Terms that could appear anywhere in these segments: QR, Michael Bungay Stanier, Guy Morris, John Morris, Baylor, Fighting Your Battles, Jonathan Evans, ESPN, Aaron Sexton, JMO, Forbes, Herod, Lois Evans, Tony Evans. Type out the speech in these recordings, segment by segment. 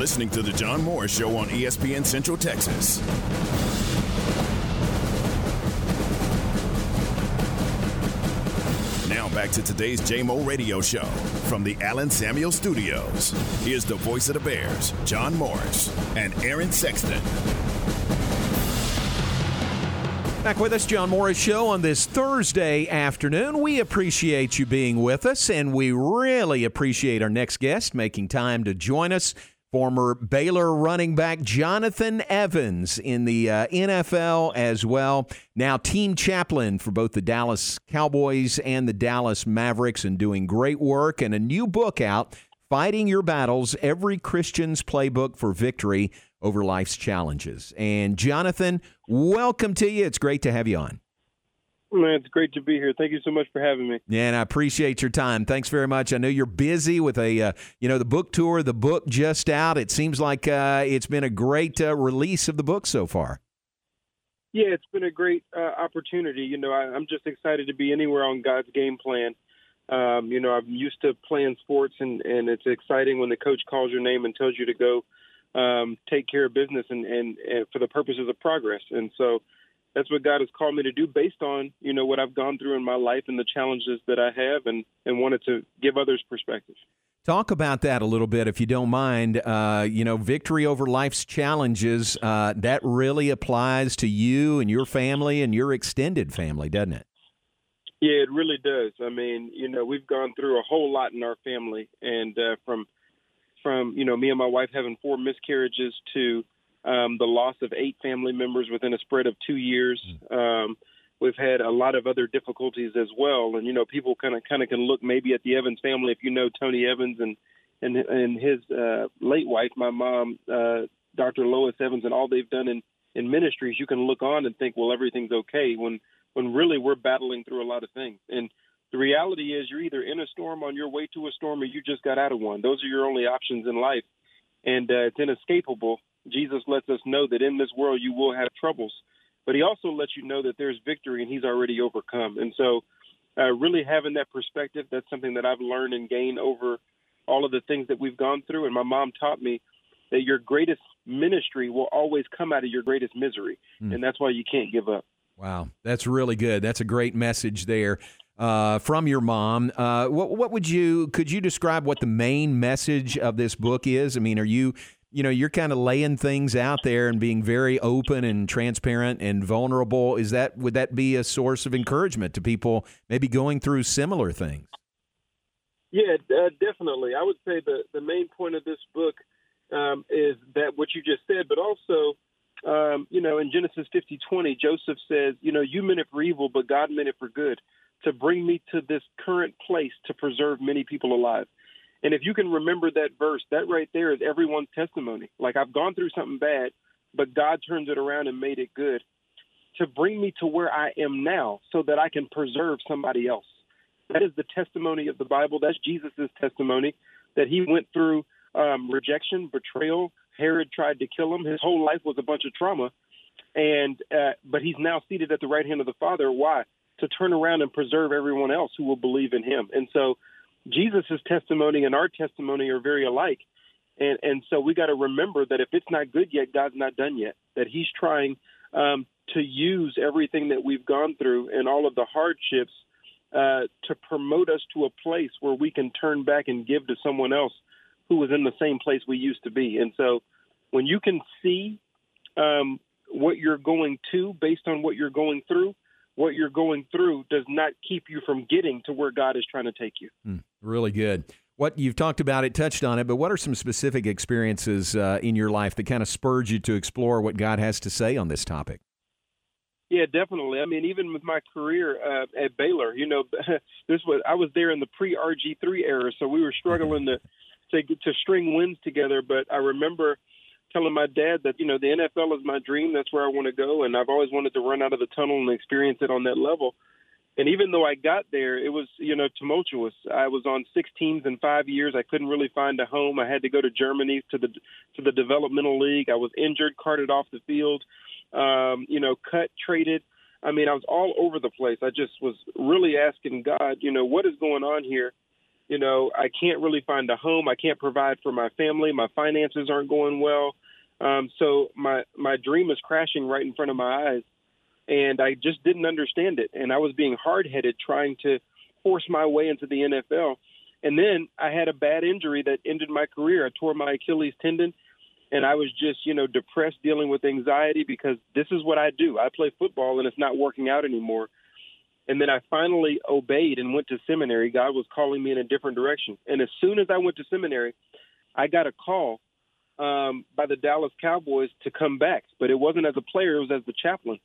listening to The John Morris Show on ESPN Central Texas. Now back to today's JMO Radio Show from the Allen Samuel Studios. Here's the voice of the Bears, John Morris and Aaron Sexton. Back with us, John Morris Show on this Thursday afternoon. We appreciate you being with us, and we really appreciate our next guest making time to join us, former Baylor running back Jonathan Evans in the NFL as well, now team chaplain for both the Dallas Cowboys and the Dallas Mavericks, and doing great work, and a new book out, Fighting Your Battles, Every Christian's Playbook for Victory Over Life's Challenges. And Jonathan, welcome to you. It's great to have you on. Man, it's great to be here. Thank you so much for having me. Yeah, and I appreciate your time. Thanks very much. I know you're busy with a, the book tour, the book just out. It seems like it's been a great release of the book so far. Yeah, it's been a great opportunity. I'm just excited to be anywhere on God's game plan. I'm used to playing sports, and it's exciting when the coach calls your name and tells you to go take care of business and for the purposes of progress. And so that's what God has called me to do based on, what I've gone through in my life and the challenges that I have, and wanted to give others perspective. Talk about that a little bit, if you don't mind. Victory over life's challenges, that really applies to you and your family and your extended family, doesn't it? Yeah, it really does. We've gone through a whole lot in our family, and from me and my wife having 4 miscarriages to the loss of 8 family members within a spread of 2 years. We've had a lot of other difficulties as well. And, people kind of can look maybe at the Evans family. If you know Tony Evans and his late wife, my mom, Dr. Lois Evans, and all they've done in ministries, you can look on and think, well, everything's okay, when really we're battling through a lot of things. And the reality is you're either in a storm, on your way to a storm, or you just got out of one. Those are your only options in life, and it's inescapable. Jesus lets us know that in this world you will have troubles, but he also lets you know that there's victory and he's already overcome. And so really having that perspective, that's something that I've learned and gained over all of the things that we've gone through. And my mom taught me that your greatest ministry will always come out of your greatest misery, and that's why you can't give up. Wow, that's really good. That's a great message there from your mom. Could you describe what the main message of this book is? Are you're kind of laying things out there and being very open and transparent and vulnerable. Would that be a source of encouragement to people maybe going through similar things? Yeah, definitely. I would say the main point of this book is that what you just said, but also, in Genesis 50:20, Joseph says, you meant it for evil, but God meant it for good, to bring me to this current place to preserve many people alive. And if you can remember that verse, that right there is everyone's testimony. Like, I've gone through something bad, but God turns it around and made it good to bring me to where I am now so that I can preserve somebody else. That is the testimony of the Bible. That's Jesus's testimony, that he went through rejection, betrayal. Herod tried to kill him. His whole life was a bunch of trauma, but he's now seated at the right hand of the Father. Why? To turn around and preserve everyone else who will believe in him. And so Jesus's testimony and our testimony are very alike, and so we got to remember that if it's not good yet, God's not done yet, that he's trying to use everything that we've gone through and all of the hardships to promote us to a place where we can turn back and give to someone else who was in the same place we used to be. And so when you can see what you're going to, based on what you're going through does not keep you from getting to where God is trying to take you. Really good. What you've talked about, it touched on it, but what are some specific experiences in your life that kind of spurred you to explore what God has to say on this topic? Yeah, definitely. Even with my career at Baylor, I was there in the pre-RG3 era, so we were struggling to string wins together. But I remember telling my dad that, the NFL is my dream. That's where I want to go. And I've always wanted to run out of the tunnel and experience it on that level. And even though I got there, it was, tumultuous. I was on 6 teams in 5 years. I couldn't really find a home. I had to go to Germany to the developmental league. I was injured, carted off the field, cut, traded. I was all over the place. I just was really asking God, what is going on here? you know, I can't really find a home. I can't provide for my family. My finances aren't going well. So my dream is crashing right in front of my eyes. And I just didn't understand it. And I was being hard-headed, trying to force my way into the NFL. And then I had a bad injury that ended my career. I tore my Achilles tendon, and I was just, you know, depressed, dealing with anxiety because this is what I do. I play football, and it's not working out anymore. And then I finally obeyed and went to seminary. God was calling me in a different direction. And as soon as I went to seminary, I got a call by the Dallas Cowboys to come back. But it wasn't as a player. It was as the chaplain.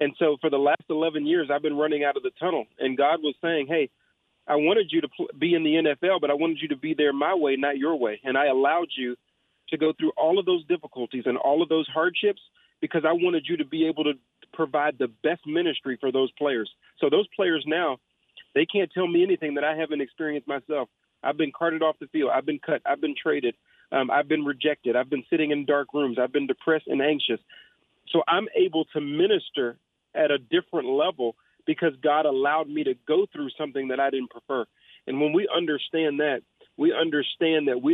And so for the last 11 years, I've been running out of the tunnel. And God was saying, hey, I wanted you to be in the NFL, but I wanted you to be there my way, not your way. And I allowed you to go through all of those difficulties and all of those hardships because I wanted you to be able to provide the best ministry for those players. So those players now, they can't tell me anything that I haven't experienced myself. I've been carted off the field. I've been cut. I've been traded. I've been rejected. I've been sitting in dark rooms. I've been depressed and anxious. So I'm able to minister at a different level because God allowed me to go through something that I didn't prefer. And when we understand that we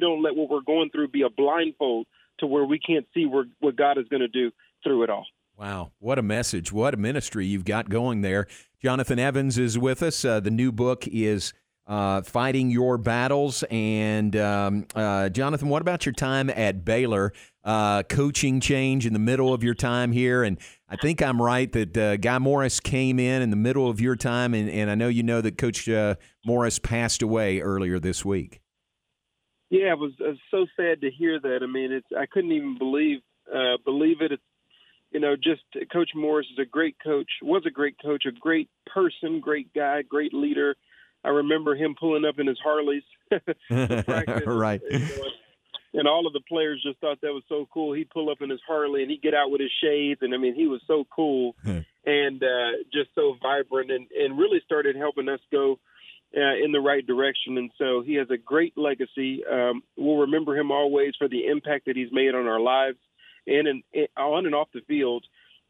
don't let what we're going through be a blindfold to where we can't see what God is going to do through it all. Wow. What a message. What a ministry you've got going there. Jonathan Evans is with us. The new book is Fighting Your Battles. And Jonathan, what about your time at Baylor? Coaching change in the middle of your time here. And I think I'm right that Guy Morris came in the middle of your time. And I know you know that Coach Morris passed away earlier this week. Yeah, it was so sad to hear that. I mean, I couldn't even believe it. It's, you know, just Coach Morris is a great coach, was a great coach, a great person, great guy, great leader. I remember him pulling up in his Harleys. Right. And all of the players just thought that was so cool. He'd pull up in his Harley and he'd get out with his shades. And, I mean, he was so cool and just so vibrant and really started helping us go in the right direction. And so he has a great legacy. We'll remember him always for the impact that he's made on our lives. And on and off the field,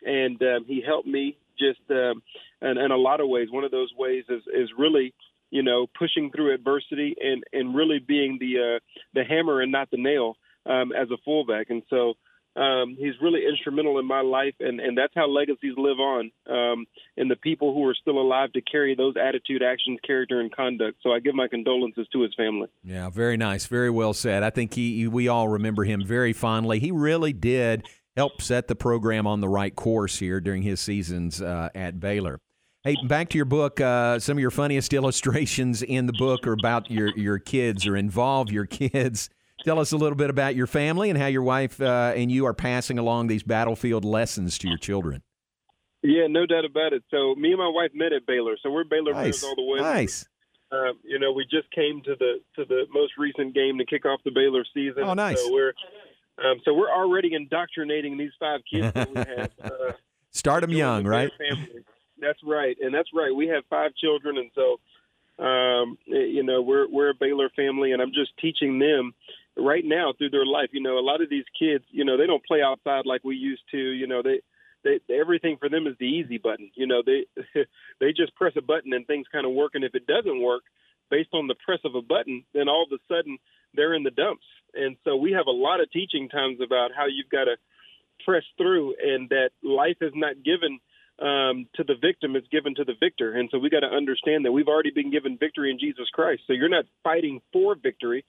and he helped me just in a lot of ways. One of those ways is really, you know, pushing through adversity and really being the hammer and not the nail as a fullback. And so he's really instrumental in my life, and that's how legacies live on in the people who are still alive to carry those attitude, actions, character, and conduct. So I give my condolences to his family. Yeah, very nice. Very well said. I think we all remember him very fondly. He really did help set the program on the right course here during his seasons at Baylor. Hey, back to your book. Some of your funniest illustrations in the book are about your kids or involve your kids. Tell us a little bit about your family and how your wife and you are passing along these battlefield lessons to your children. Yeah, no doubt about it. So me and my wife met at Baylor, so we're Baylor fans all the way. Nice. You know, we just came to the most recent game to kick off the Baylor season. Oh, nice. So we're already indoctrinating these 5 kids that we have. Start them young, right? Family. That's right, and that's right. We have 5 children, and so you know, we're a Baylor family, and I'm just teaching them right now through their life. You know, a lot of these kids, you know, they don't play outside like we used to. You know, they everything for them is the easy button. You know, they just press a button and things kind of work. And if it doesn't work based on the press of a button, then all of a sudden they're in the dumps. And so we have a lot of teaching times about how you've got to press through, and that life is not given to the victim, it's given to the victor. And so we got to understand that we've already been given victory in Jesus Christ. So you're not fighting for victory.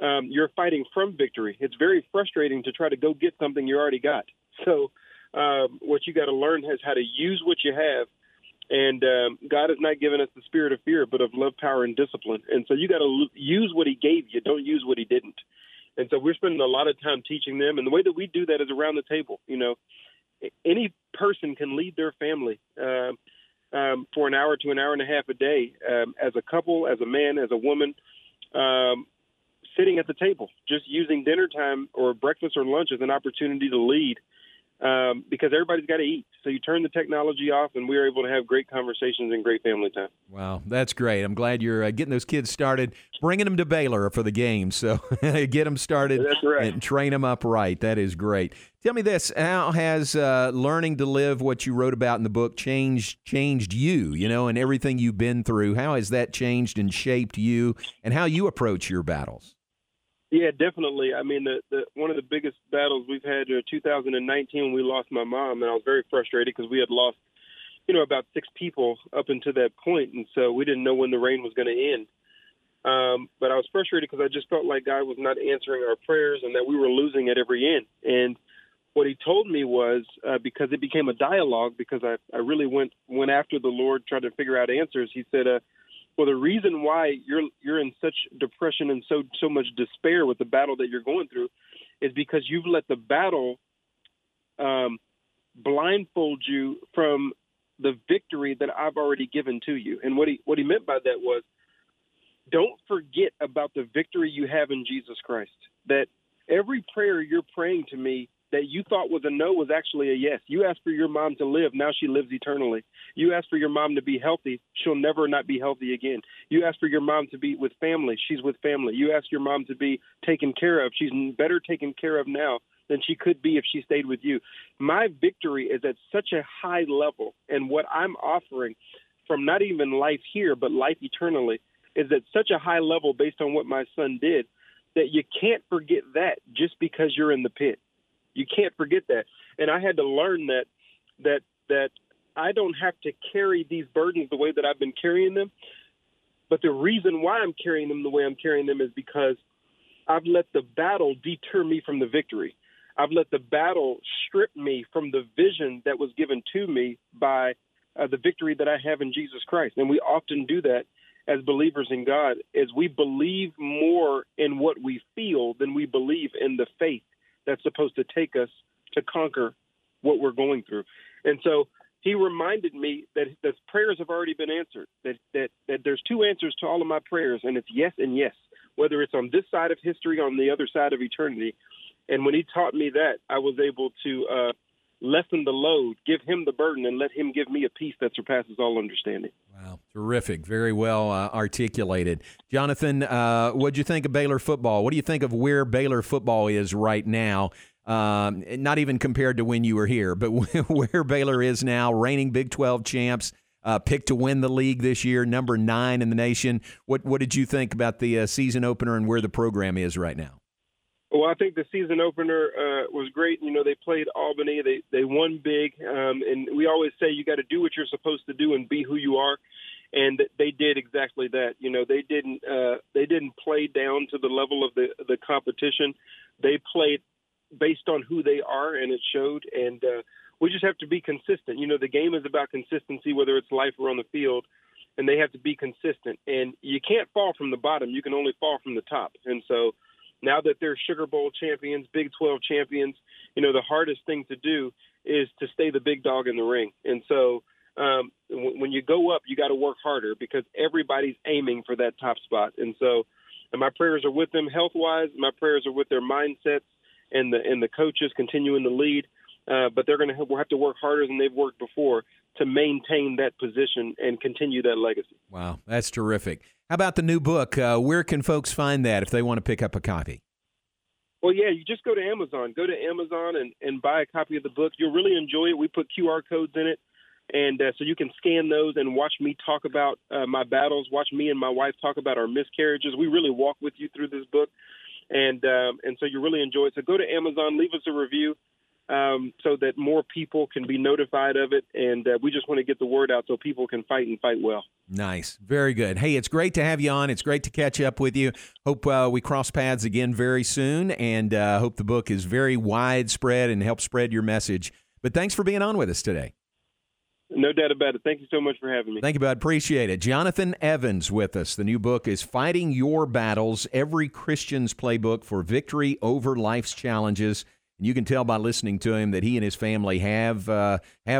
You're fighting from victory. It's very frustrating to try to go get something you already got. So what you got to learn is how to use what you have. And God has not given us the spirit of fear, but of love, power, and discipline. And so you got to use what he gave you. Don't use what he didn't. And so we're spending a lot of time teaching them. And the way that we do that is around the table. You know, any person can lead their family for an hour to an hour and a half a day as a couple, as a man, as a woman, sitting at the table, just using dinner time or breakfast or lunch as an opportunity to lead. because everybody's got to eat. So you turn the technology off, and we are able to have great conversations and great family time. Wow, that's great. I'm glad you're getting those kids started, bringing them to Baylor for the game. So get them started and train them up right. That is great. Tell me this, how has learning to live what you wrote about in the book changed you, you know, and everything you've been through? How has that changed and shaped you and how you approach your battles? Yeah, definitely. I mean, the one of the biggest battles we've had in 2019, when we lost my mom, and I was very frustrated because we had lost, you know, about six people up until that point, and so we didn't know when the rain was going to end. But I was frustrated because I just felt like God was not answering our prayers and that we were losing at every end. And what he told me was, because it became a dialogue, because I really went after the Lord, tried to figure out answers, he said, well, the reason why you're in such depression and so much despair with the battle that you're going through is because you've let the battle blindfold you from the victory that I've already given to you. And what he meant by that was, don't forget about the victory you have in Jesus Christ, that every prayer you're praying to me that you thought was a no was actually a yes. You asked for your mom to live. Now she lives eternally. You asked for your mom to be healthy. She'll never not be healthy again. You asked for your mom to be with family. She's with family. You asked your mom to be taken care of. She's better taken care of now than she could be if she stayed with you. My victory is at such a high level, and what I'm offering from not even life here but life eternally is at such a high level based on what my son did that you can't forget that just because you're in the pit. You can't forget that. And I had to learn that I don't have to carry these burdens the way that I've been carrying them. But the reason why I'm carrying them the way I'm carrying them is because I've let the battle deter me from the victory. I've let the battle strip me from the vision that was given to me by the victory that I have in Jesus Christ. And we often do that as believers in God, as we believe more in what we feel than we believe in the faith that's supposed to take us to conquer what we're going through. And so he reminded me that the prayers have already been answered, that there's two answers to all of my prayers, and it's yes and yes, whether it's on this side of history, on the other side of eternity. And when he taught me that, I was able to lessen the load, give him the burden, and let him give me a peace that surpasses all understanding. Wow, terrific. Very well articulated. Jonathan, what do you think of Baylor football? What do you think of where Baylor football is right now? Not even compared to when you were here, but where Baylor is now, reigning Big 12 champs, picked to win the league this year, number 9 in the nation. What did you think about the season opener and where the program is right now? Well, I think the season opener was great. You know, they played Albany. They won big. And we always say you got to do what you're supposed to do and be who you are. And they did exactly that. You know, they didn't play down to the level of the competition. They played based on who they are, and it showed. And we just have to be consistent. You know, the game is about consistency, whether it's life or on the field. And they have to be consistent. And you can't fall from the bottom. You can only fall from the top. And so now that they're Sugar Bowl champions, Big 12 champions, you know, the hardest thing to do is to stay the big dog in the ring. And so when you go up, you got to work harder because everybody's aiming for that top spot. And so my prayers are with them health-wise. My prayers are with their mindsets and the coaches continuing to lead. But they're going to have to work harder than they've worked before to maintain that position and continue that legacy. Wow, that's terrific. How about the new book? Where can folks find that if they want to pick up a copy? Well, yeah, you just go to Amazon. Go to Amazon and buy a copy of the book. You'll really enjoy it. We put QR codes in it, and so you can scan those and watch me talk about my battles, watch me and my wife talk about our miscarriages. We really walk with you through this book, and so you really enjoy it. So go to Amazon, leave us a review, so that more people can be notified of it. And we just want to get the word out so people can fight and fight well. Nice. Very good. Hey, it's great to have you on. It's great to catch up with you. Hope we cross paths again very soon, and hope the book is very widespread and helps spread your message. But thanks for being on with us today. No doubt about it. Thank you so much for having me. Thank you, bud. Appreciate it. Jonathan Evans with us. The new book is Fighting Your Battles, Every Christian's Playbook for Victory Over Life's Challenges. And you can tell by listening to him that he and his family have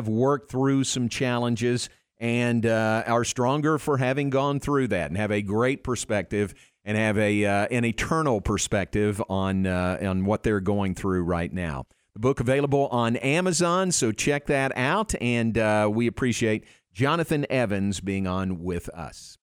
worked through some challenges and are stronger for having gone through that, and have a great perspective and have an eternal perspective on what they're going through right now. The book available on Amazon, so check that out. And we appreciate Jonathan Evans being on with us.